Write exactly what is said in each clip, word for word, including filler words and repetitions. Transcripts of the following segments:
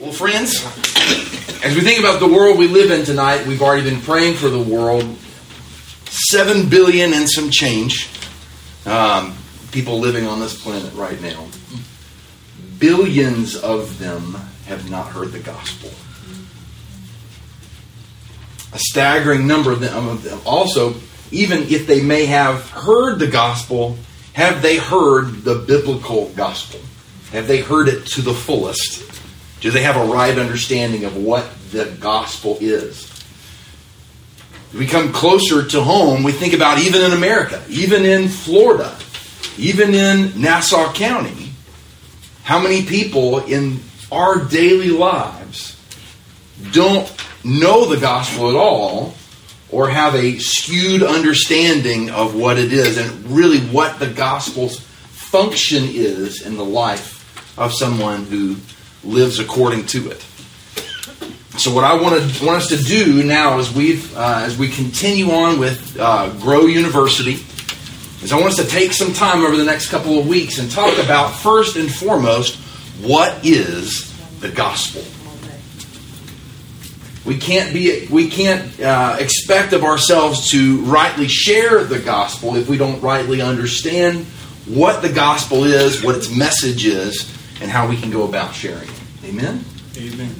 Well, friends, as we think about the world we live in tonight, we've already been praying for the world. Seven billion and some change um, people living on this planet right now. Billions of them have not heard the gospel. A staggering number of them, of them also, even if they may have heard the gospel, have they heard the biblical gospel? Have they heard it to the fullest? Do they have a right understanding of what the gospel is? We come closer to home, we think about even in America, even in Florida, even in Nassau County, how many people in our daily lives don't know the gospel at all, or have a skewed understanding of what it is and really what the gospel's function is in the life of someone who lives according to it. So what I want to want us to do now is we've uh, as we continue on with uh, Grow University, is I want us to take some time over the next couple of weeks and talk about first and foremost what is the gospel. We can't be we can't uh, expect of ourselves to rightly share the gospel if we don't rightly understand what the gospel is, what its message is, and how we can go about sharing it. Amen? Amen.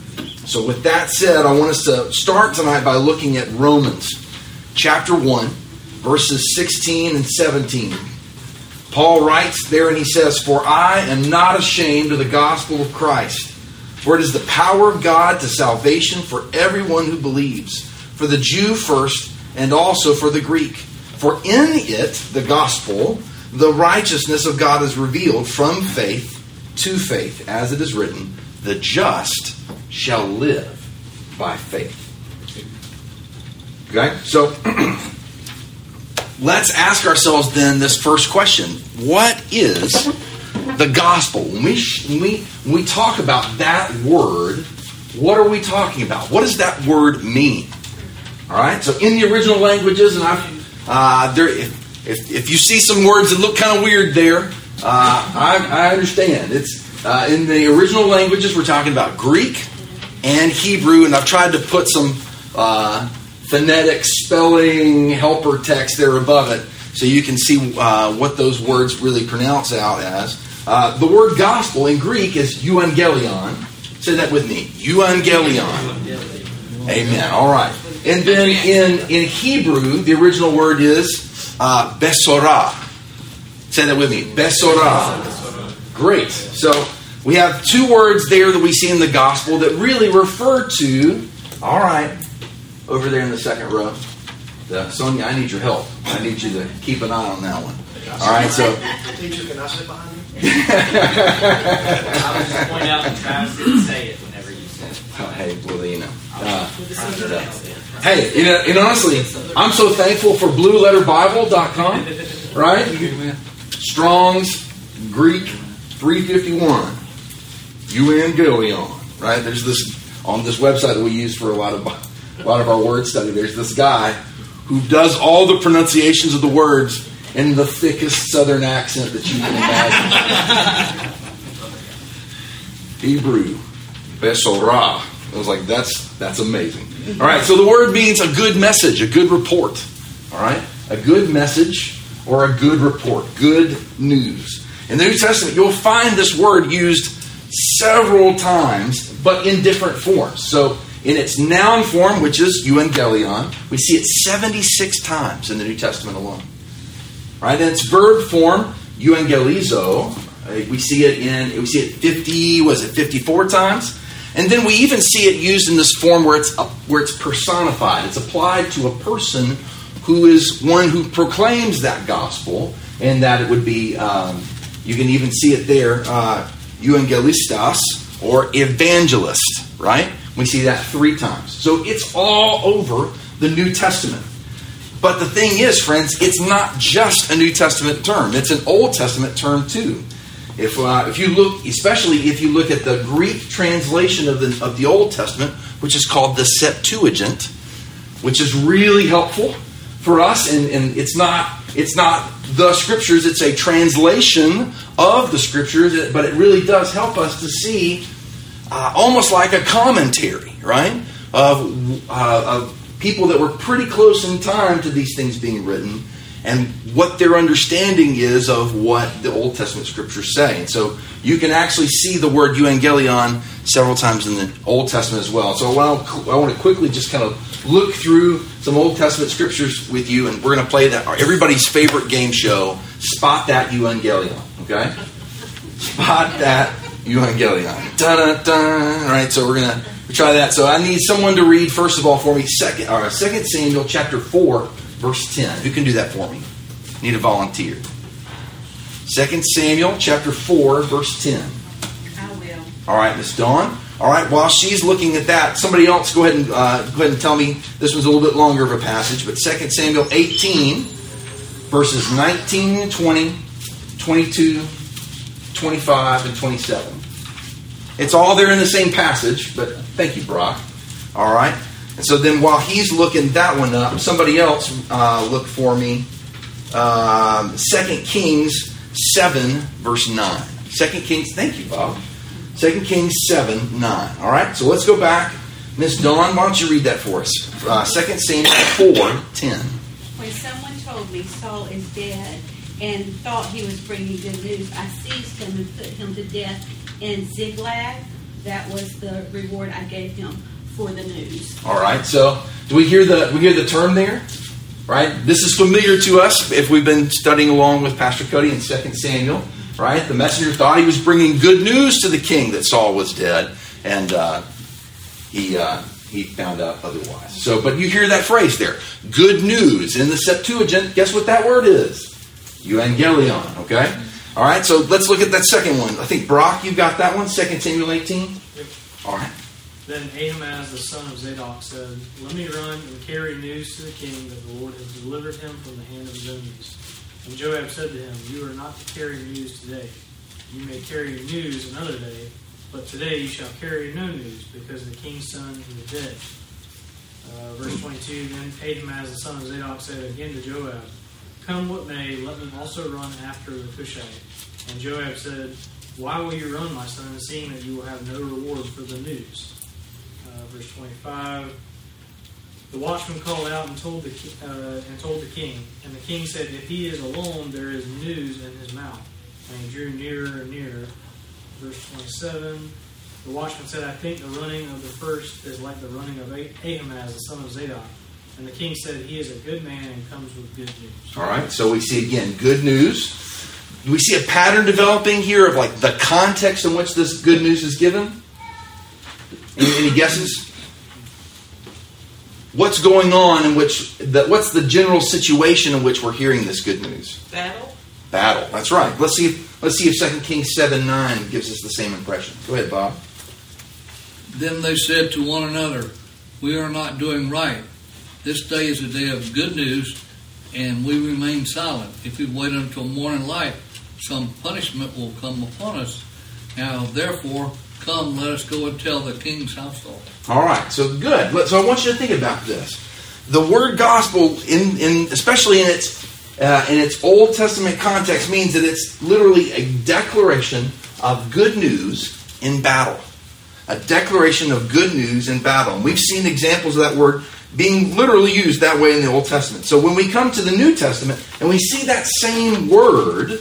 So with that said, I want us to start tonight by looking at Romans chapter one, verses sixteen and seventeen. Paul writes there and he says, "For I am not ashamed of the gospel of Christ. For it is the power of God to salvation for everyone who believes, for the Jew first, and also for the Greek. For in it, the gospel, the righteousness of God is revealed from faith to faith, as it is written, the just shall live by faith." Okay, so let's ask ourselves then this first question. What is the gospel? When we, when we when we talk about that word, what are we talking about? What does that word mean? All right. So in the original languages, and I've uh, there, if, if if you see some words that look kind of weird there, uh, I, I understand. It's uh, in the original languages. We're talking about Greek and Hebrew, and I've tried to put some uh, phonetic spelling helper text there above it, so you can see uh, what those words really pronounce out as. Uh, the word gospel in Greek is euangelion. Say that with me. Euangelion. Amen. All right. And then in, in Hebrew, the original word is uh, Besorah. Say that with me. Besorah. Great. So we have two words there that we see in the gospel that really refer to, all right, over there in the second row. The, Sonia, I need your help. I need you to keep an eye on that one. All right, so. I would just point out that Travis didn't say it whenever you said it. Oh, hey, well, you know. Uh, hey, you know, and honestly, I'm so thankful for blue letter bible dot com, right? Strong's Greek three fifty-one, Euangelion, right? There's this, on this website that we use for a lot of a lot of our word study, there's this guy who does all the pronunciations of the words in the thickest southern accent that you can imagine. Hebrew. Besorah. I was like, that's that's amazing. All right, so the word means a good message, a good report. All right? A good message or a good report. Good news. In the New Testament, you'll find this word used several times, but in different forms. So in its noun form, which is euangelion, we see it seventy-six times in the New Testament alone. Right, in its verb form, euangelizo, we see it in we see it fifty, was it fifty-four times, and then we even see it used in this form where it's where it's personified. It's applied to a person who is one who proclaims that gospel, and that it would be. Um, you can even see it there, uh, euangelistas or evangelist. Right, we see that three times. So it's all over the New Testament. But the thing is, friends, it's not just a New Testament term. It's an Old Testament term, too. If uh, if you look, especially if you look at the Greek translation of the, of the Old Testament, which is called the Septuagint, which is really helpful for us. And, and it's not it's not the Scriptures. It's a translation of the Scriptures. But it really does help us to see uh, almost like a commentary, right, of, uh, of people that were pretty close in time to these things being written and what their understanding is of what the Old Testament scriptures say. And so you can actually see the word euangelion several times in the Old Testament as well. So I want to quickly just kind of look through some Old Testament scriptures with you, and we're going to play that everybody's favorite game show, Spot That Euangelion, okay? Spot That Euangelion. Dun-dun-dun. All right, so we're going to try that. So I need someone to read, first of all, for me, second, or Second Samuel chapter four, verse ten. Who can do that for me? Need a volunteer. Second Samuel chapter four, verse ten. I will. All right, Miss Dawn. All right, while she's looking at that, somebody else, go ahead and uh, go ahead and tell me. This one's a little bit longer of a passage, but Second Samuel eighteen, verses nineteen and twenty, twenty-two, twenty-five, and twenty-seven. It's all there in the same passage, but thank you, Brock. All right. And so then while he's looking that one up, somebody else uh, look for me. Um, Second Kings seven, verse nine. Second Kings, thank you, Bob. Second Kings seven, nine. All right. So let's go back. Miss Dawn, why don't you read that for us? Uh, Second Samuel four, ten. When someone told me Saul is dead and thought he was bringing good news, I seized him and put him to death in Ziklag. That was the reward I gave him for the news. All right. So, do we hear the we hear the term there? Right? This is familiar to us if we've been studying along with Pastor Cody in Second Samuel. Right? The messenger thought he was bringing good news to the king that Saul was dead, and uh, he uh, he found out otherwise. So, but you hear that phrase there, good news, in the Septuagint. Guess what that word is? Euangelion. Okay. All right, so let's look at that second one. I think, Brock, you've got that one, Second Samuel eighteen? Yep. All right. Then Ahimaaz, the son of Zadok, said, "Let me run and carry news to the king that the Lord has delivered him from the hand of his enemies." And Joab said to him, "You are not to carry news today. You may carry news another day, but today you shall carry no news, because the king's son is dead." Uh, verse twenty-two, then Ahimaaz, the son of Zadok, said again to Joab, "Come what may, let me also run after the Cushite." And Joab said, "Why will you run, my son, seeing that you will have no reward for the news?" Uh, verse twenty-five. The watchman called out and told the uh, and told the king, and the king said, "If he is alone, there is news in his mouth." And he drew nearer and nearer. Verse twenty-seven. The watchman said, "I think the running of the first is like the running of Ahimaaz, the son of Zadok." And the king said, "He is a good man and comes with good news." All right, so we see again good news. Do we see a pattern developing here of like the context in which this good news is given? Any, any guesses? What's going on in which? The, what's the general situation in which we're hearing this good news? Battle. Battle. That's right. Let's see. If, let's see if Second Kings seven nine gives us the same impression. Go ahead, Bob. Then they said to one another, "We are not doing right. This day is a day of good news, and we remain silent. If we wait until morning light, some punishment will come upon us. Now, therefore, come, let us go and tell the king's household." All right, so good. So I want you to think about this. The word gospel, in, in especially in its uh, in its Old Testament context, means that it's literally a declaration of good news in battle. A declaration of good news in battle. And we've seen examples of that word being literally used that way in the Old Testament. So when we come to the New Testament and we see that same word,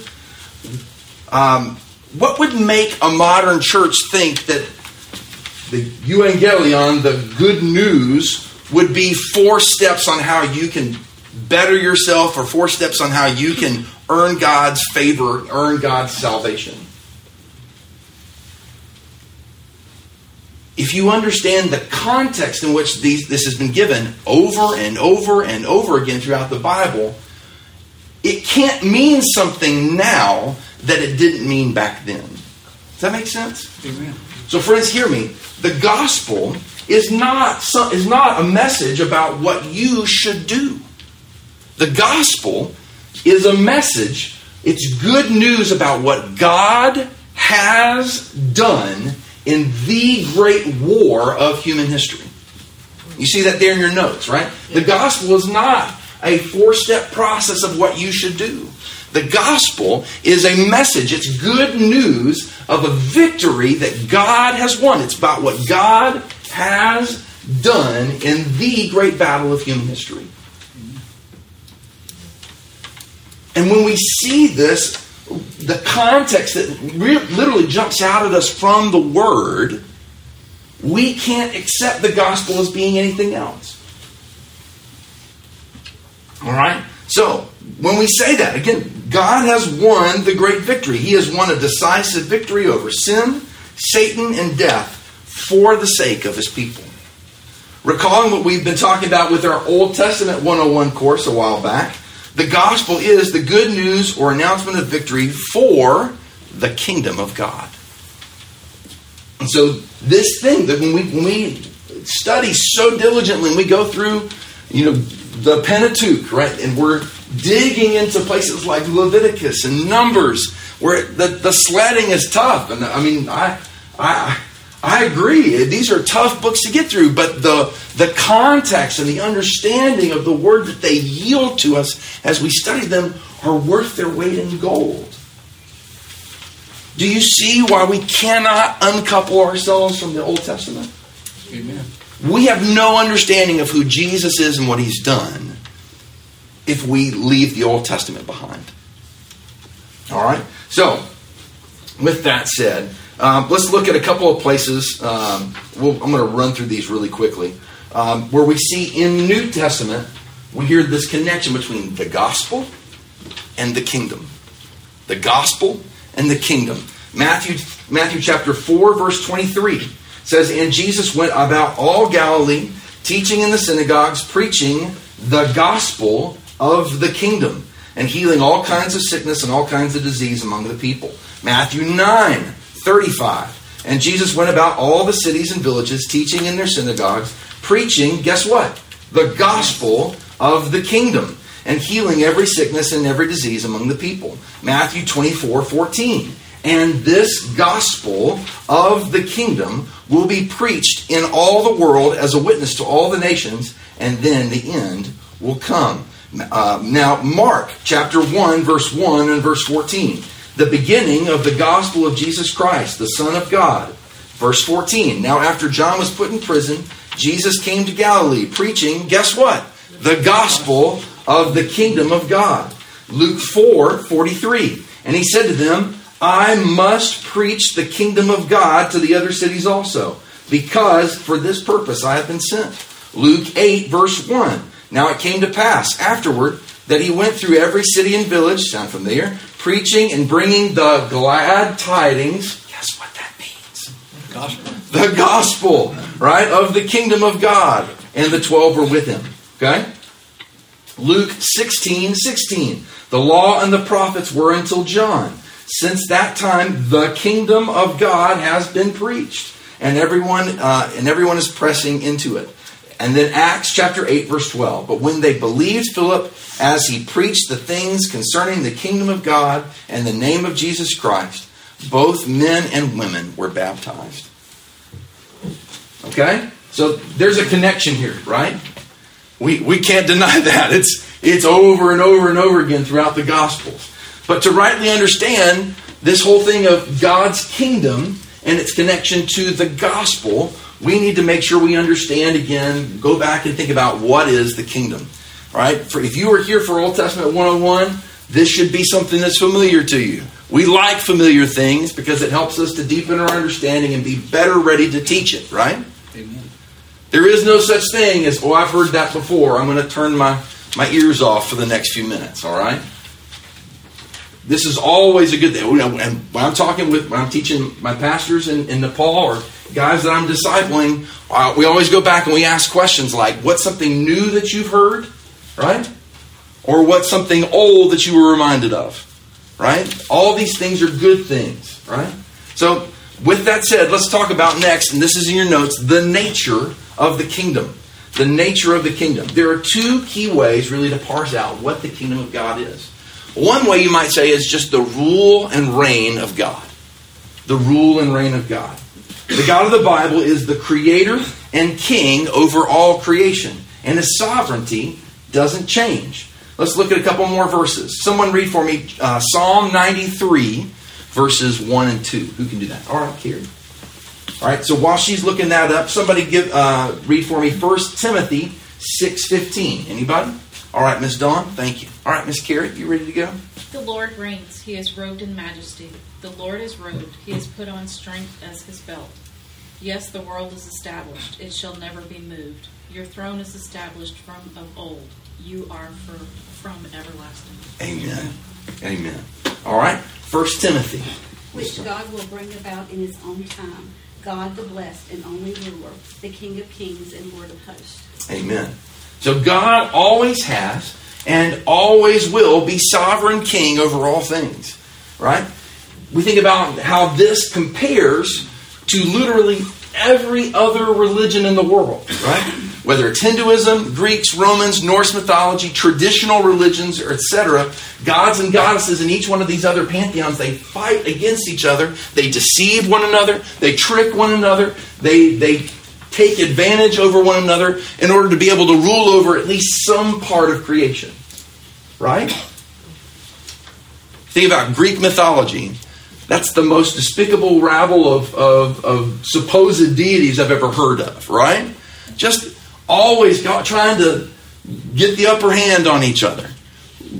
um, what would make a modern church think that the euangelion, the good news, would be four steps on how you can better yourself, or four steps on how you can earn God's favor, earn God's salvation? If you understand the context in which these, this has been given over and over and over again throughout the Bible, it can't mean something now that it didn't mean back then. Does that make sense? Amen. So friends, hear me. The gospel is not, some, is not a message about what you should do. The gospel is a message. It's good news about what God has done in the great war of human history. You see that there in your notes, right? The gospel is not a four-step process of what you should do. The gospel is a message. It's good news of a victory that God has won. It's about what God has done in the great battle of human history. And when we see this, the context that re- literally jumps out at us from the Word, we can't accept the gospel as being anything else. All right? So, when we say that, again, God has won the great victory. He has won a decisive victory over sin, Satan, and death for the sake of His people. Recalling what we've been talking about with our Old Testament one oh one course a while back, the gospel is the good news or announcement of victory for the kingdom of God. And so this thing that when we, when we study so diligently, we go through, you know, the Pentateuch, right? And we're digging into places like Leviticus and Numbers, where the, the sledding is tough. And I mean, I I I agree. These are tough books to get through, but the the context and the understanding of the word that they yield to us as we study them are worth their weight in gold. Do you see why we cannot uncouple ourselves from the Old Testament? Amen. We have no understanding of who Jesus is and what He's done if we leave the Old Testament behind. All right? So, with that said, um, let's look at a couple of places. Um, we'll, I'm going to run through these really quickly. Um, where we see in New Testament, we hear this connection between the gospel and the kingdom. The gospel and the kingdom. Matthew, Matthew chapter four, verse twenty-three. It says, and Jesus went about all Galilee, teaching in the synagogues, preaching the gospel of the kingdom, and healing all kinds of sickness and all kinds of disease among the people. Matthew nine, thirty-five. And Jesus went about all the cities and villages, teaching in their synagogues, preaching, guess what? The gospel of the kingdom, and healing every sickness and every disease among the people. Matthew twenty-four, fourteen. And this gospel of the kingdom will be preached in all the world as a witness to all the nations, and then the end will come. Uh, now, Mark chapter one, verse one and verse fourteen. The beginning of the gospel of Jesus Christ, the Son of God. Verse fourteen. Now, after John was put in prison, Jesus came to Galilee preaching, guess what? The gospel of the kingdom of God. Luke four, forty-three. And He said to them, I must preach the kingdom of God to the other cities also, because for this purpose I have been sent. Luke eight, verse one. Now it came to pass afterward that He went through every city and village, sound familiar, preaching and bringing the glad tidings. Guess what that means? The gospel. The gospel, right, of the kingdom of God. And the twelve were with Him. Okay? Luke sixteen, sixteen. The law and the prophets were until John. Since that time, the kingdom of God has been preached, and everyone uh, and everyone is pressing into it. And then Acts chapter eight, verse twelve. But when they believed Philip as he preached the things concerning the kingdom of God and the name of Jesus Christ, both men and women were baptized. Okay? So there's a connection here, right? We we can't deny that. It's it's over and over and over again throughout the Gospels. But to rightly understand this whole thing of God's kingdom and its connection to the gospel, we need to make sure we understand again, go back and think about what is the kingdom. Right? For if you were here for Old Testament one oh one, this should be something that's familiar to you. We like familiar things because it helps us to deepen our understanding and be better ready to teach it, right? Amen. There is no such thing as, oh, I've heard that before. I'm going to turn my, my ears off for the next few minutes, all right? This is always a good thing. And when I'm talking with, when I'm teaching my pastors in, in Nepal or guys that I'm discipling, uh, we always go back and we ask questions like, what's something new that you've heard, right? Or what's something old that you were reminded of, right? All these things are good things, right? So with that said, let's talk about next, and this is in your notes, the nature of the kingdom. The nature of the kingdom. There are two key ways really to parse out what the kingdom of God is. One way you might say is just the rule and reign of God. The rule and reign of God. The God of the Bible is the creator and king over all creation. And His sovereignty doesn't change. Let's look at a couple more verses. Someone read for me uh, Psalm ninety-three, verses one and two. Who can do that? All right, Carrie. All right, so while she's looking that up, somebody give uh, read for me First Timothy six fifteen. Anybody? All right, Miss Dawn, thank you. All right, Miss Carrie, you ready to go? The Lord reigns. He is robed in majesty. The Lord is robed. He has put on strength as his belt. Yes, the world is established. It shall never be moved. Your throne is established from of old. You are for, from everlasting. Amen. Amen. All right. First Timothy. Which God will bring about in his own time. God the blessed and only ruler, the King of kings and Lord of hosts. Amen. So God always has and always will be sovereign king over all things. Right? We think about how this compares to literally every other religion in the world, right? Whether it's Hinduism, Greeks, Romans, Norse mythology, traditional religions, et cetera. Gods and goddesses in each one of these other pantheons, they fight against each other. They deceive one another. They trick one another. They, they take advantage over one another in order to be able to rule over at least some part of creation, right? Think about Greek mythology. That's the most despicable rabble of, of, of supposed deities I've ever heard of, right? Just always got, trying to get the upper hand on each other.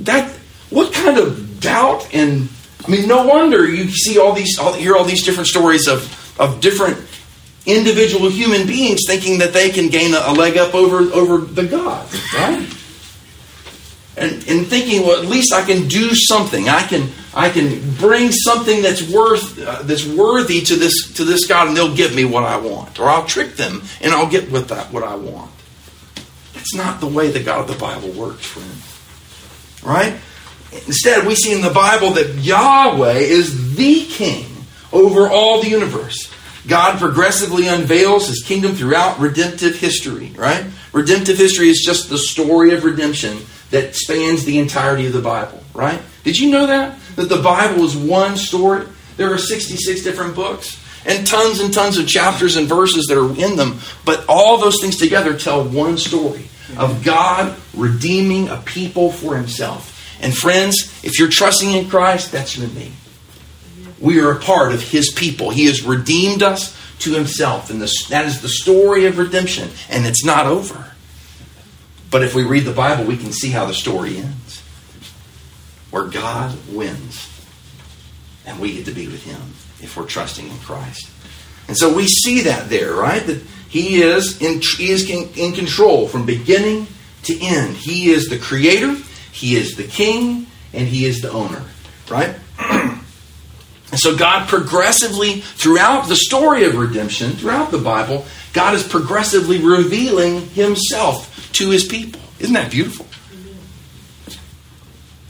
That what kind of doubt and I mean, no wonder you see all these, all, hear all these different stories of of different individual human beings thinking that they can gain a, a leg up over over the gods, right? And and thinking, well, at least I can do something. I can. I can bring something that's worth uh, that's worthy to this to this God, and they'll give me what I want, or I'll trick them and I'll get what that what I want. That's not the way the God of the Bible works, friends. Right? Instead, we see in the Bible that Yahweh is the King over all the universe. God progressively unveils His kingdom throughout redemptive history. Right? Redemptive history is just the story of redemption that spans the entirety of the Bible. Right? Did you know that? That the Bible is one story. There are sixty-six different books and tons and tons of chapters and verses that are in them. But all those things together tell one story of God redeeming a people for Himself. And friends, if you're trusting in Christ, that's you and me. We are a part of His people. He has redeemed us to Himself. And this, that is the story of redemption. And it's not over. But if we read the Bible, we can see how the story ends. Where God wins. And we get to be with Him if we're trusting in Christ. And so we see that there, right? That He is in, he is in control from beginning to end. He is the Creator, He is the King, and He is the owner, right? And so God progressively, throughout the story of redemption, throughout the Bible, God is progressively revealing Himself to His people. Isn't that beautiful?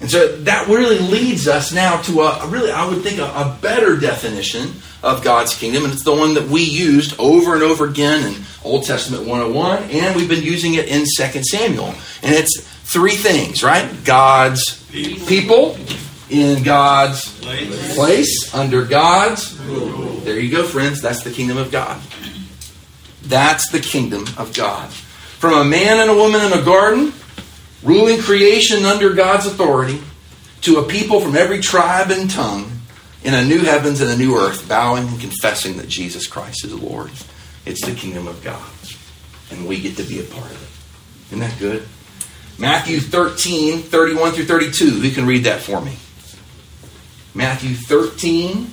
And so that really leads us now to a, a really, I would think, a, a better definition of God's kingdom. And it's the one that we used over and over again in Old Testament one oh one. And we've been using it in Second Samuel. And it's three things, right? God's people, in God's place, under God's rule. There you go, friends. That's the kingdom of God. That's the kingdom of God. From a man and a woman in a garden, ruling creation under God's authority, to a people from every tribe and tongue in a new heavens and a new earth, bowing and confessing that Jesus Christ is Lord. It's the kingdom of God. And we get to be a part of it. Isn't that good? Matthew thirteen, thirty-one through thirty-two. You can read that for me. Matthew thirteen,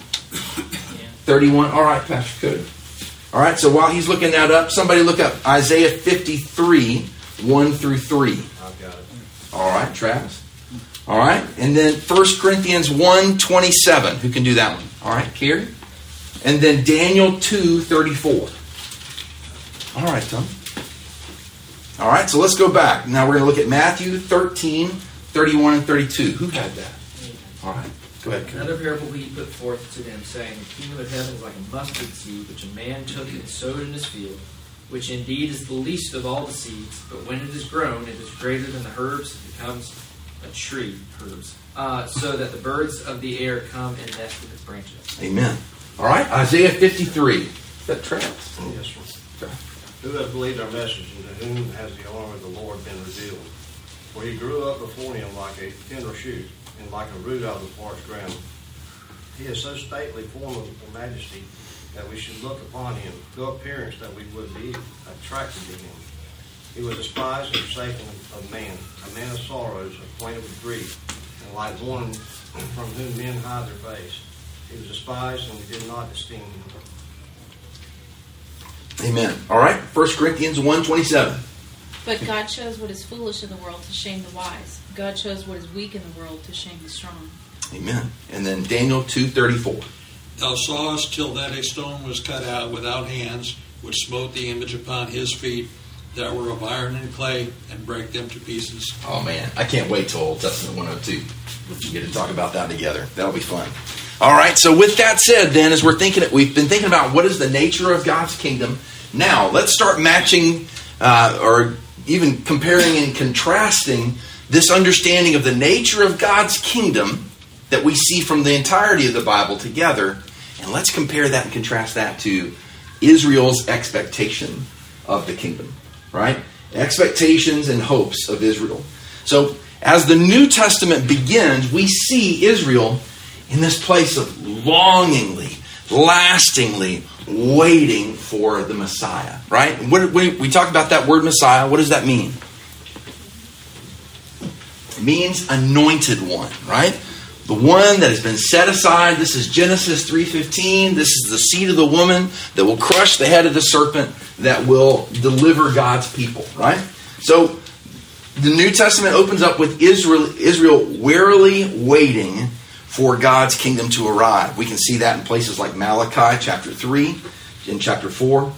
thirty-one. All right, Pastor Cody. All right, so while he's looking that up, somebody look up Isaiah fifty-three, one through three. All right, Travis. All right. And then First Corinthians one twenty-seven. Who can do that one? All right, Carrie. And then Daniel two thirty-four. All right, Tom. All right, so let's go back. Now we're going to look at Matthew thirteen, thirty-one and thirty-two. Who had that? All right, go ahead, Carrie. Another parable he put forth to them, saying, the kingdom of heaven is like a mustard seed, which a man took and sowed in his field, which indeed is the least of all the seeds, but when it is grown, it is greater than the herbs, it becomes a tree, herbs, uh, so that the birds of the air come and nest in its branches. Amen. All right, Isaiah fifty-three. Is that Travis? Yes, sir. Who has believed our message, and to whom has the arm of the Lord been revealed? for he grew up before him like a tender shoot, and like a root out of the parched ground. He is so stately, form of majesty, that we should look upon him, though appearance that we would be attracted to him. He was despised and forsaken of man, a man of sorrows, acquainted with grief, and like one from whom men hide their face. He was despised, and we did not esteem him. Amen. All right, First Corinthians one twenty-seven. But God chose what is foolish in the world to shame the wise. God chose what is weak in the world to shame the strong. Amen. And then Daniel two thirty-four. Thou sawest till that a stone was cut out without hands, which smote the image upon his feet, that were of iron and clay, and break them to pieces. Oh man, I can't wait till Old Testament one oh two. We get to talk about that together. That'll be fun. All right, so with that said, then, as we're thinking, we've been thinking about what is the nature of God's kingdom. Now, let's start matching uh, or even comparing and contrasting this understanding of the nature of God's kingdom that we see from the entirety of the Bible together. And let's compare that and contrast that to Israel's expectation of the kingdom, right? Expectations and hopes of Israel. So as the New Testament begins, we see Israel in this place of longingly, lastingly waiting for the Messiah, right? What, we, we talk about that word Messiah. What does that mean? It means anointed one, right? The one that has been set aside. This is Genesis three fifteen. This is the seed of the woman that will crush the head of the serpent that will deliver God's people, right? So the New Testament opens up with Israel, Israel warily waiting for God's kingdom to arrive. We can see that in places like Malachi chapter three and chapter four.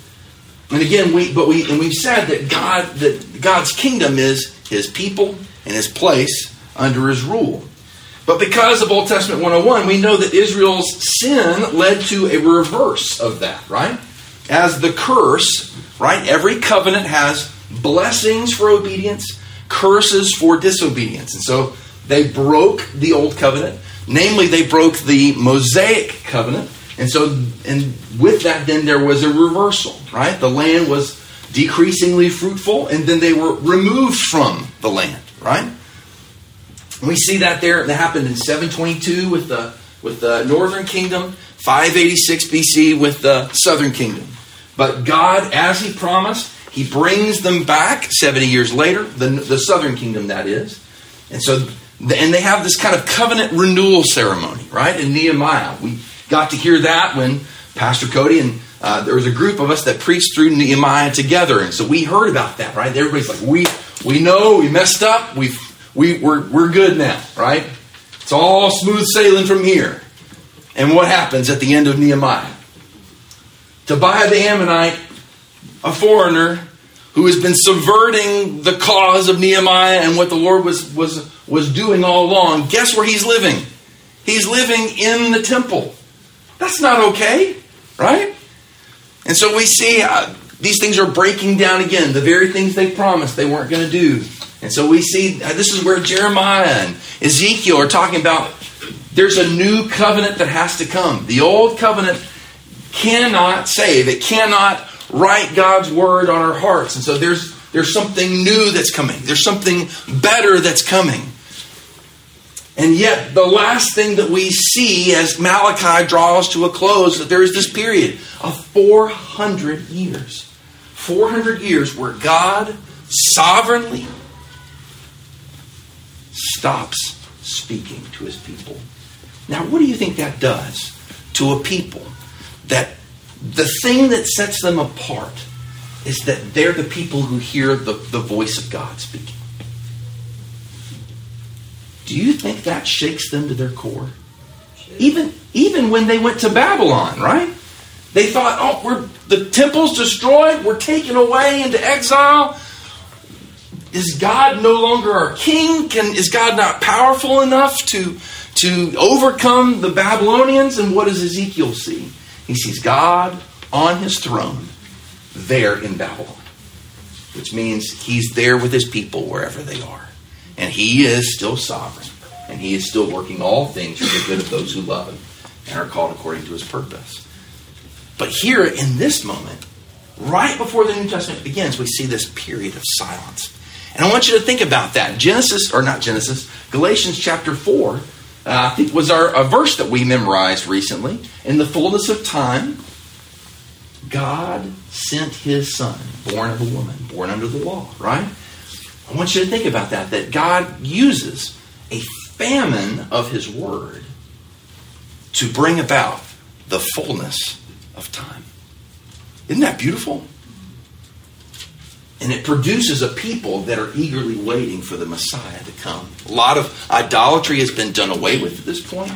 And again, we but we and we've said that God that God's kingdom is his people and his place under his rule. But because of Old Testament one oh one, we know that Israel's sin led to a reverse of that, right? As the curse, right? Every covenant has blessings for obedience, curses for disobedience. And so they broke the old covenant. Namely, they broke the Mosaic covenant. And so and with that, then there was a reversal, right? The land was decreasingly fruitful, and then they were removed from the land, right? We see that there. That happened in seven twenty-two with the with the northern kingdom, five eighty-six B C with the southern kingdom. But God, as he promised, he brings them back seventy years later, the, the southern kingdom, that is. And so, and they have this kind of covenant renewal ceremony, right? In Nehemiah, we got to hear that when Pastor Cody and uh, there was a group of us that preached through Nehemiah together, and so we heard about that, right? Everybody's like, we we know we messed up, we've. We, we're, we're good now, right? It's all smooth sailing from here. And what happens at the end of Nehemiah? Tobiah the Ammonite, a foreigner who has been subverting the cause of Nehemiah and what the Lord was, was, was doing all along, guess where he's living? He's living in the temple. That's not okay, right? And so we see uh, these things are breaking down again. The very things they promised they weren't going to do. And so we see, uh, this is where Jeremiah and Ezekiel are talking about there's a new covenant that has to come. The old covenant cannot save. It cannot write God's word on our hearts. And so there's there's something new that's coming. There's something better that's coming. And yet the last thing that we see as Malachi draws to a close, that there is this period of four hundred years. four hundred years where God sovereignly stops speaking to his people. Now, what do you think that does to a people? That the thing that sets them apart is that they're the people who hear the, the voice of God speaking. Do you think that shakes them to their core? Even, even when they went to Babylon, right? They thought, oh, we're the temple's destroyed, we're taken away into exile. Is God no longer our king? Can, is God not powerful enough to, to overcome the Babylonians? And what does Ezekiel see? He sees God on his throne there in Babylon, which means he's there with his people wherever they are. And he is still sovereign. And he is still working all things for the good of those who love him and are called according to his purpose. But here in this moment, right before the New Testament begins, we see this period of silence. And I want you to think about that. Genesis, or not Genesis, Galatians chapter four, uh, I think was our, a verse that we memorized recently. In the fullness of time, God sent his son, born of a woman, born under the law, right? I want you to think about that, that God uses a famine of his word to bring about the fullness of time. Isn't that beautiful? And it produces a people that are eagerly waiting for the Messiah to come. A lot of idolatry has been done away with at this point.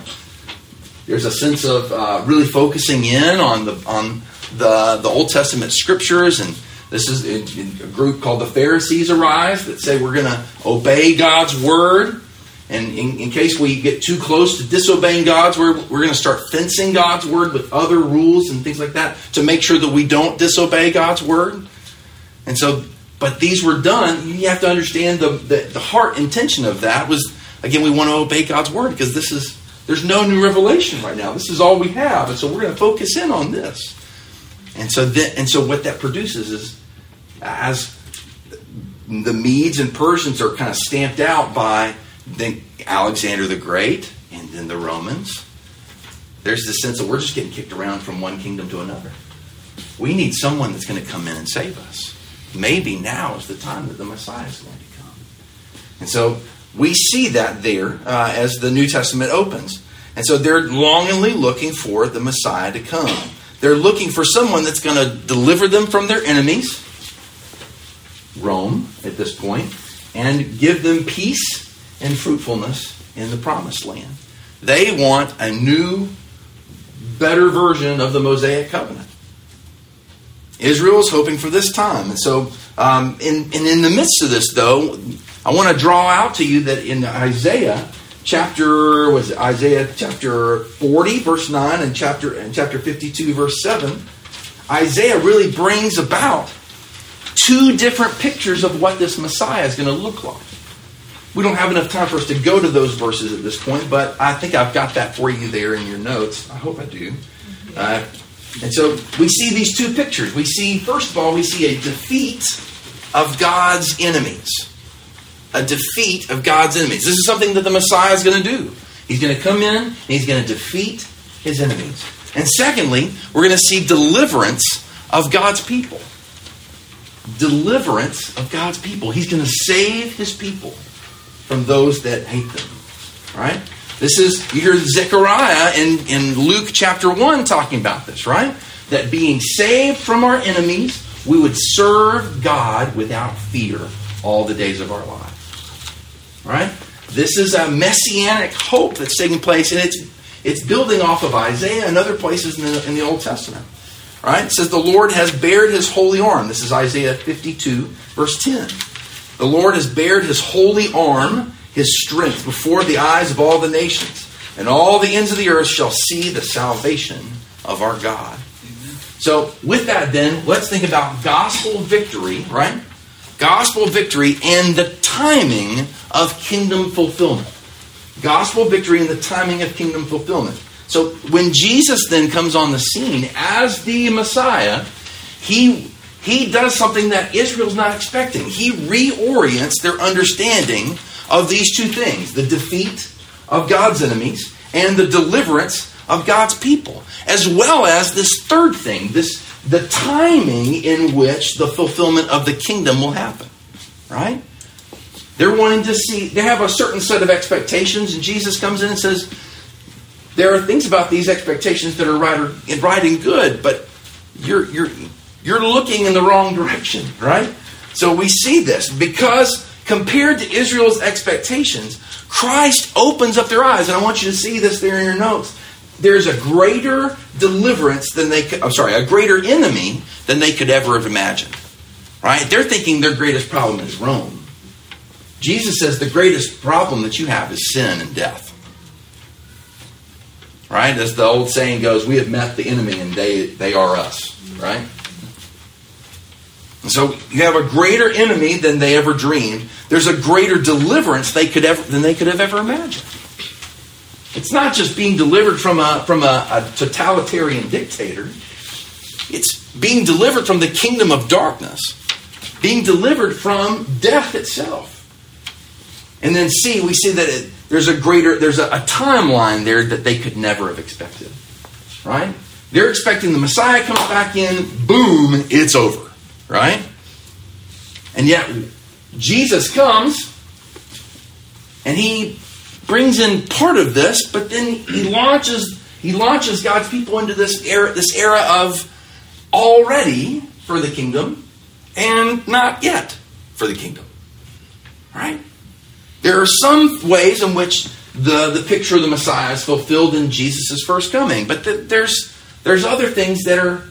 There's a sense of uh, really focusing in on the on the, the Old Testament scriptures, and this is a, a group called the Pharisees arise that say we're going to obey God's word. And in, in case we get too close to disobeying God's word, we're going to start fencing God's word with other rules and things like that to make sure that we don't disobey God's word. And so, but these were done. You have to understand the, the, the heart intention of that was, again, we want to obey God's word because this is, there's no new revelation right now. This is all we have. And so we're going to focus in on this. And so that, and so what that produces is, as the Medes and Persians are kind of stamped out by then Alexander the Great and then the Romans, there's this sense that we're just getting kicked around from one kingdom to another. We need someone that's going to come in and save us. Maybe now is the time that the Messiah is going to come. And so we see that there uh, as the New Testament opens. And so they're longingly looking for the Messiah to come. They're looking for someone that's going to deliver them from their enemies, Rome at this point, and give them peace and fruitfulness in the promised land. They want a new, better version of the Mosaic covenant. Israel is hoping for this time. And so, um, in, and in the midst of this, though, I want to draw out to you that in Isaiah chapter, was it Isaiah chapter forty, verse nine, and chapter, and chapter fifty-two, verse seven, Isaiah really brings about two different pictures of what this Messiah is going to look like. We don't have enough time for us to go to those verses at this point, but I think I've got that for you there in your notes. I hope I do. Uh, And so we see these two pictures. We see, first of all, we see a defeat of God's enemies. A defeat of God's enemies. This is something that the Messiah is going to do. He's going to come in and he's going to defeat his enemies. And secondly, we're going to see deliverance of God's people. Deliverance of God's people. He's going to save his people from those that hate them. Right? This is, you hear Zechariah in, in Luke chapter one talking about this, right? That being saved from our enemies, we would serve God without fear all the days of our lives. Right? This is a messianic hope that's taking place, and it's it's building off of Isaiah and other places in the, in the Old Testament. Right? It says, the Lord has bared his holy arm. This is Isaiah fifty-two, verse ten. The Lord has bared his holy arm, his strength, before the eyes of all the nations, and all the ends of the earth shall see the salvation of our God. Amen. So with that then, let's think about gospel victory, right? Gospel victory and the timing of kingdom fulfillment. Gospel victory and the timing of kingdom fulfillment. So when Jesus then comes on the scene as the Messiah, he he does something that Israel's not expecting. He reorients their understanding of these two things, the defeat of God's enemies and the deliverance of God's people, as well as this third thing, this the timing in which the fulfillment of the kingdom will happen. Right? They're wanting to see, they have a certain set of expectations, and Jesus comes in and says, there are things about these expectations that are right, right and good, but you're you're you're looking in the wrong direction, right? So we see this because compared to Israel's expectations, Christ opens up their eyes. And I want you to see this there in your notes. There's a greater deliverance than they could, I'm sorry, a greater enemy than they could ever have imagined. Right? They're thinking their greatest problem is Rome. Jesus says the greatest problem that you have is sin and death. Right? As the old saying goes, we have met the enemy and they, they are us. Right? And so you have a greater enemy than they ever dreamed. There's a greater deliverance they could ever, than they could have ever imagined. It's not just being delivered from a from a, a totalitarian dictator. It's being delivered from the kingdom of darkness being delivered from death itself. And then C, we see that it, there's a greater, there's a, a timeline there that they could never have expected. Right? They're expecting the Messiah comes back in, boom, it's over. Right? And yet, Jesus comes, and he brings in part of this, but then he launches he launches God's people into this era, this era of already for the kingdom, and not yet for the kingdom. Right? There are some ways in which the, the picture of the Messiah is fulfilled in Jesus' first coming, but the, there's there's other things that are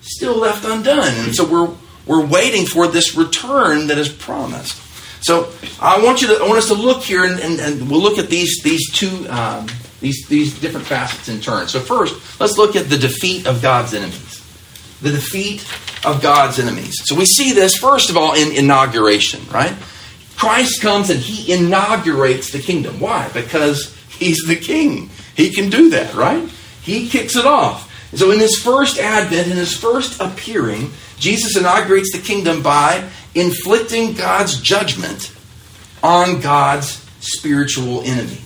still left undone, and so we're we're waiting for this return that is promised. So I want you to, I want us to look here, and, and, and we'll look at these these two um, these these different facets in turn. So first, let's look at the defeat of God's enemies. The defeat of God's enemies. So we see this first of all in inauguration, right? Christ comes and he inaugurates the kingdom. Why? Because he's the king. He can do that, right? He kicks it off. And so in his first advent, in his first appearing, Jesus inaugurates the kingdom by inflicting God's judgment on God's spiritual enemies.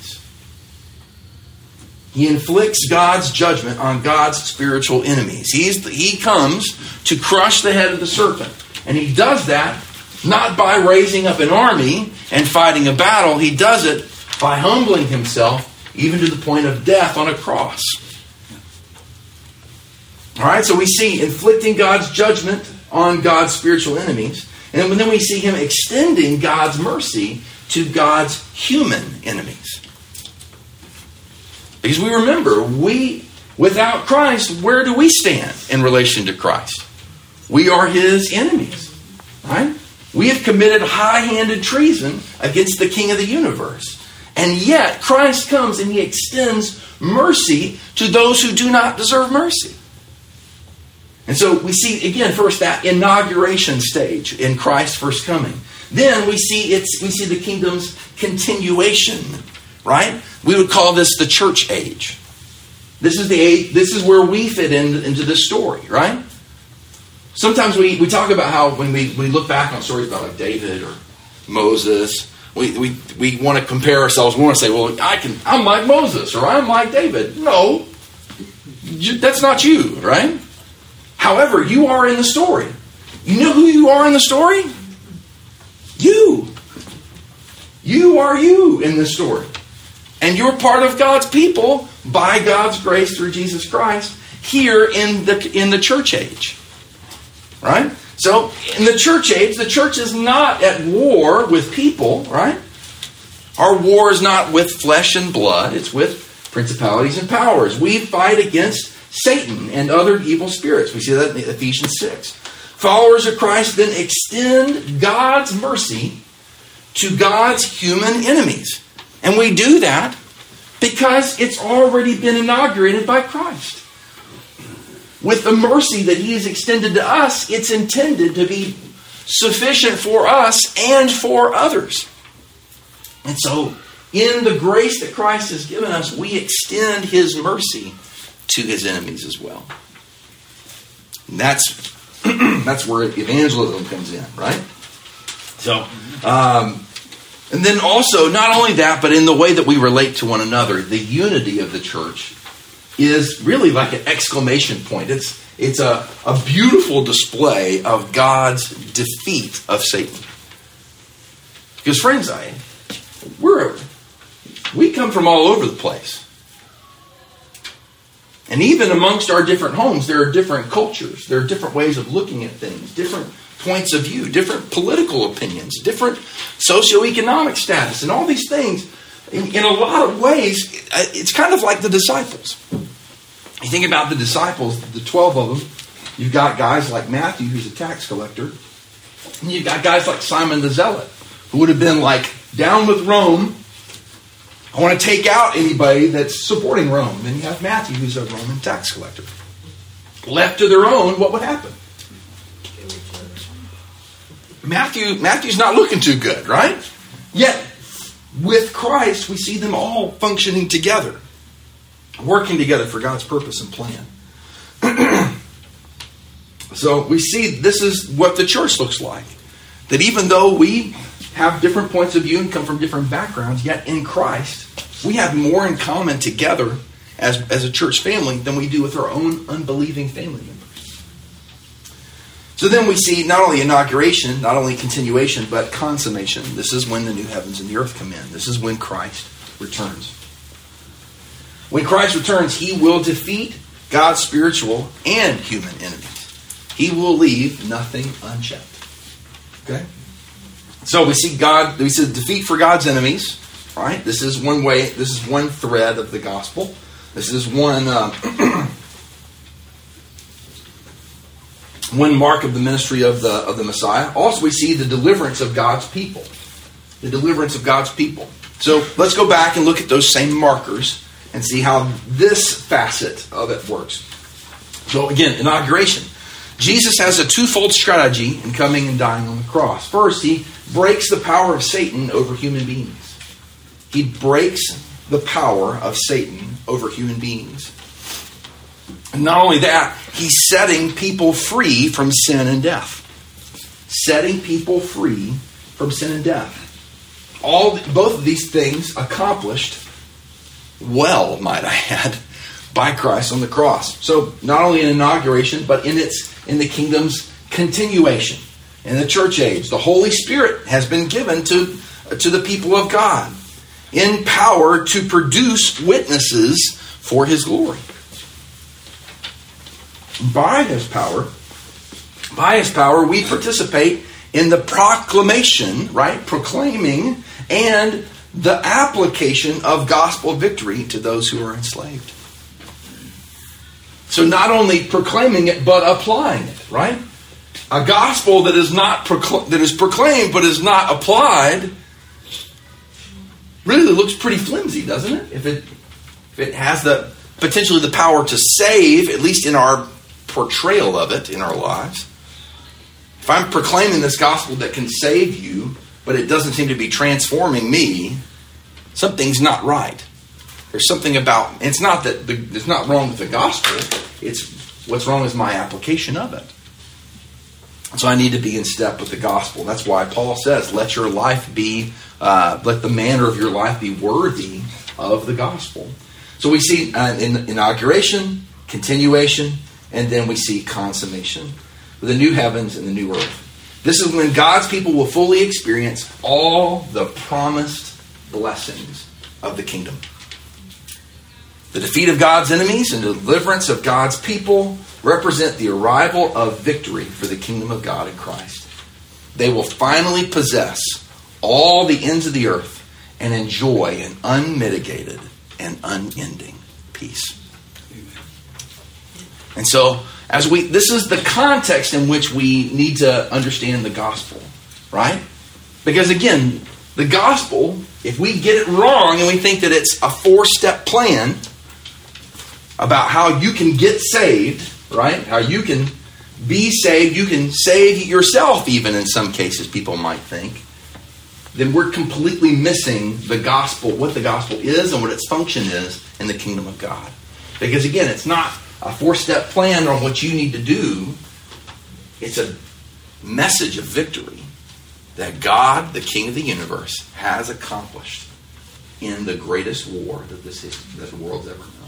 He inflicts God's judgment on God's spiritual enemies. He's the, he comes to crush the head of the serpent. And he does that not by raising up an army and fighting a battle. He does it by humbling himself even to the point of death on a cross. All right, so we see inflicting God's judgment on God's spiritual enemies. And then we see him extending God's mercy to God's human enemies. Because we remember, we, without Christ, where do we stand in relation to Christ? We are his enemies, right? We have committed high-handed treason against the King of the universe. And yet, Christ comes and he extends mercy to those who do not deserve mercy. And so we see, again, first that inauguration stage in Christ's first coming. Then we see it's we see the kingdom's continuation, right? We would call this the church age. This is the age, this is where we fit in, into this story, right? Sometimes we, we talk about how when we, we look back on stories about like David or Moses, we, we, we want to compare ourselves. We want to say, well, I can I'm like Moses or I'm like David. No, that's not you, right? However, you are in the story. You know who you are in the story? You. You are you in this story. And you're part of God's people by God's grace through Jesus Christ here in the in the church age. Right? So, in the church age, the church is not at war with people, right? Our war is not with flesh and blood. It's with principalities and powers. We fight against Satan and other evil spirits. We see that in Ephesians six. Followers of Christ then extend God's mercy to God's human enemies. And we do that because it's already been inaugurated by Christ. With the mercy that he has extended to us, it's intended to be sufficient for us and for others. And so, in the grace that Christ has given us, we extend his mercy to his enemies as well. And that's that's where evangelism comes in, right? So, um, and then also, not only that, but in the way that we relate to one another, the unity of the church is really like an exclamation point. It's it's a, a beautiful display of God's defeat of Satan. Because friends, I we're we come from all over the place. And even amongst our different homes, there are different cultures. There are different ways of looking at things, different points of view, different political opinions, different socioeconomic status, and all these things. In, in a lot of ways, it's kind of like the disciples. You think about the disciples, the twelve of them. You've got guys like Matthew, who's a tax collector. And you've got guys like Simon the Zealot, who would have been like, down with Rome. I want to take out anybody that's supporting Rome. Then you have Matthew, who's a Roman tax collector. Left to their own, what would happen? Matthew, Matthew's not looking too good, right? Yet, with Christ, we see them all functioning together, working together for God's purpose and plan. So we see this is what the church looks like. That even though we have different points of view and come from different backgrounds, yet in Christ, we have more in common together as, as a church family than we do with our own unbelieving family members. So then we see not only inauguration, not only continuation, but consummation. This is when the new heavens and the earth come in. This is when Christ returns. When Christ returns, he will defeat God's spiritual and human enemies. He will leave nothing unchecked. Okay? So we see God, we see defeat for God's enemies, right? This is one way, this is one thread of the gospel. This is one, uh, one mark of the ministry of the, of the Messiah. Also, we see the deliverance of God's people. The deliverance of God's people. So let's go back and look at those same markers and see how this facet of it works. So again, inauguration. Jesus has a twofold strategy in coming and dying on the cross. First, he breaks the power of Satan over human beings. He breaks the power of Satan over human beings. And not only that, he's setting people free from sin and death. Setting people free from sin and death. All, both of these things accomplished well, might I add, by Christ on the cross. So not only in inauguration, but in its in the kingdom's continuation. In the church age, the Holy Spirit has been given to, to the people of God in power to produce witnesses for his glory. By his power, by his power, we participate in the proclamation, right? Proclaiming and the application of gospel victory to those who are enslaved. So not only proclaiming it, but applying it, right? A gospel that is not procl- that is proclaimed but is not applied really looks pretty flimsy, doesn't it? If it if it has the potentially the power to save, at least in our portrayal of it in our lives. If I'm proclaiming this gospel that can save you, but it doesn't seem to be transforming me, something's not right. There's something about, it's not that the, it's not wrong with the gospel, it's what's wrong is my application of it. So I need to be in step with the gospel. That's why Paul says, let your life be, uh, let the manner of your life be worthy of the gospel. So we see uh, in inauguration, continuation, and then we see consummation. The new heavens and the new earth. This is when God's people will fully experience all the promised blessings of the kingdom. The defeat of God's enemies and the deliverance of God's people represent the arrival of victory for the kingdom of God in Christ. They will finally possess all the ends of the earth and enjoy an unmitigated and unending peace. And so, as we, this is the context in which we need to understand the gospel, right? Because again, the gospel, if we get it wrong and we think that it's a four-step plan about how you can get saved, right? How you can be saved, you can save yourself even in some cases, people might think. Then we're completely missing the gospel, what the gospel is and what its function is in the kingdom of God. Because again, it's not a four-step plan on what you need to do. It's a message of victory that God, the King of the universe, has accomplished in the greatest war that this, that the world's ever known.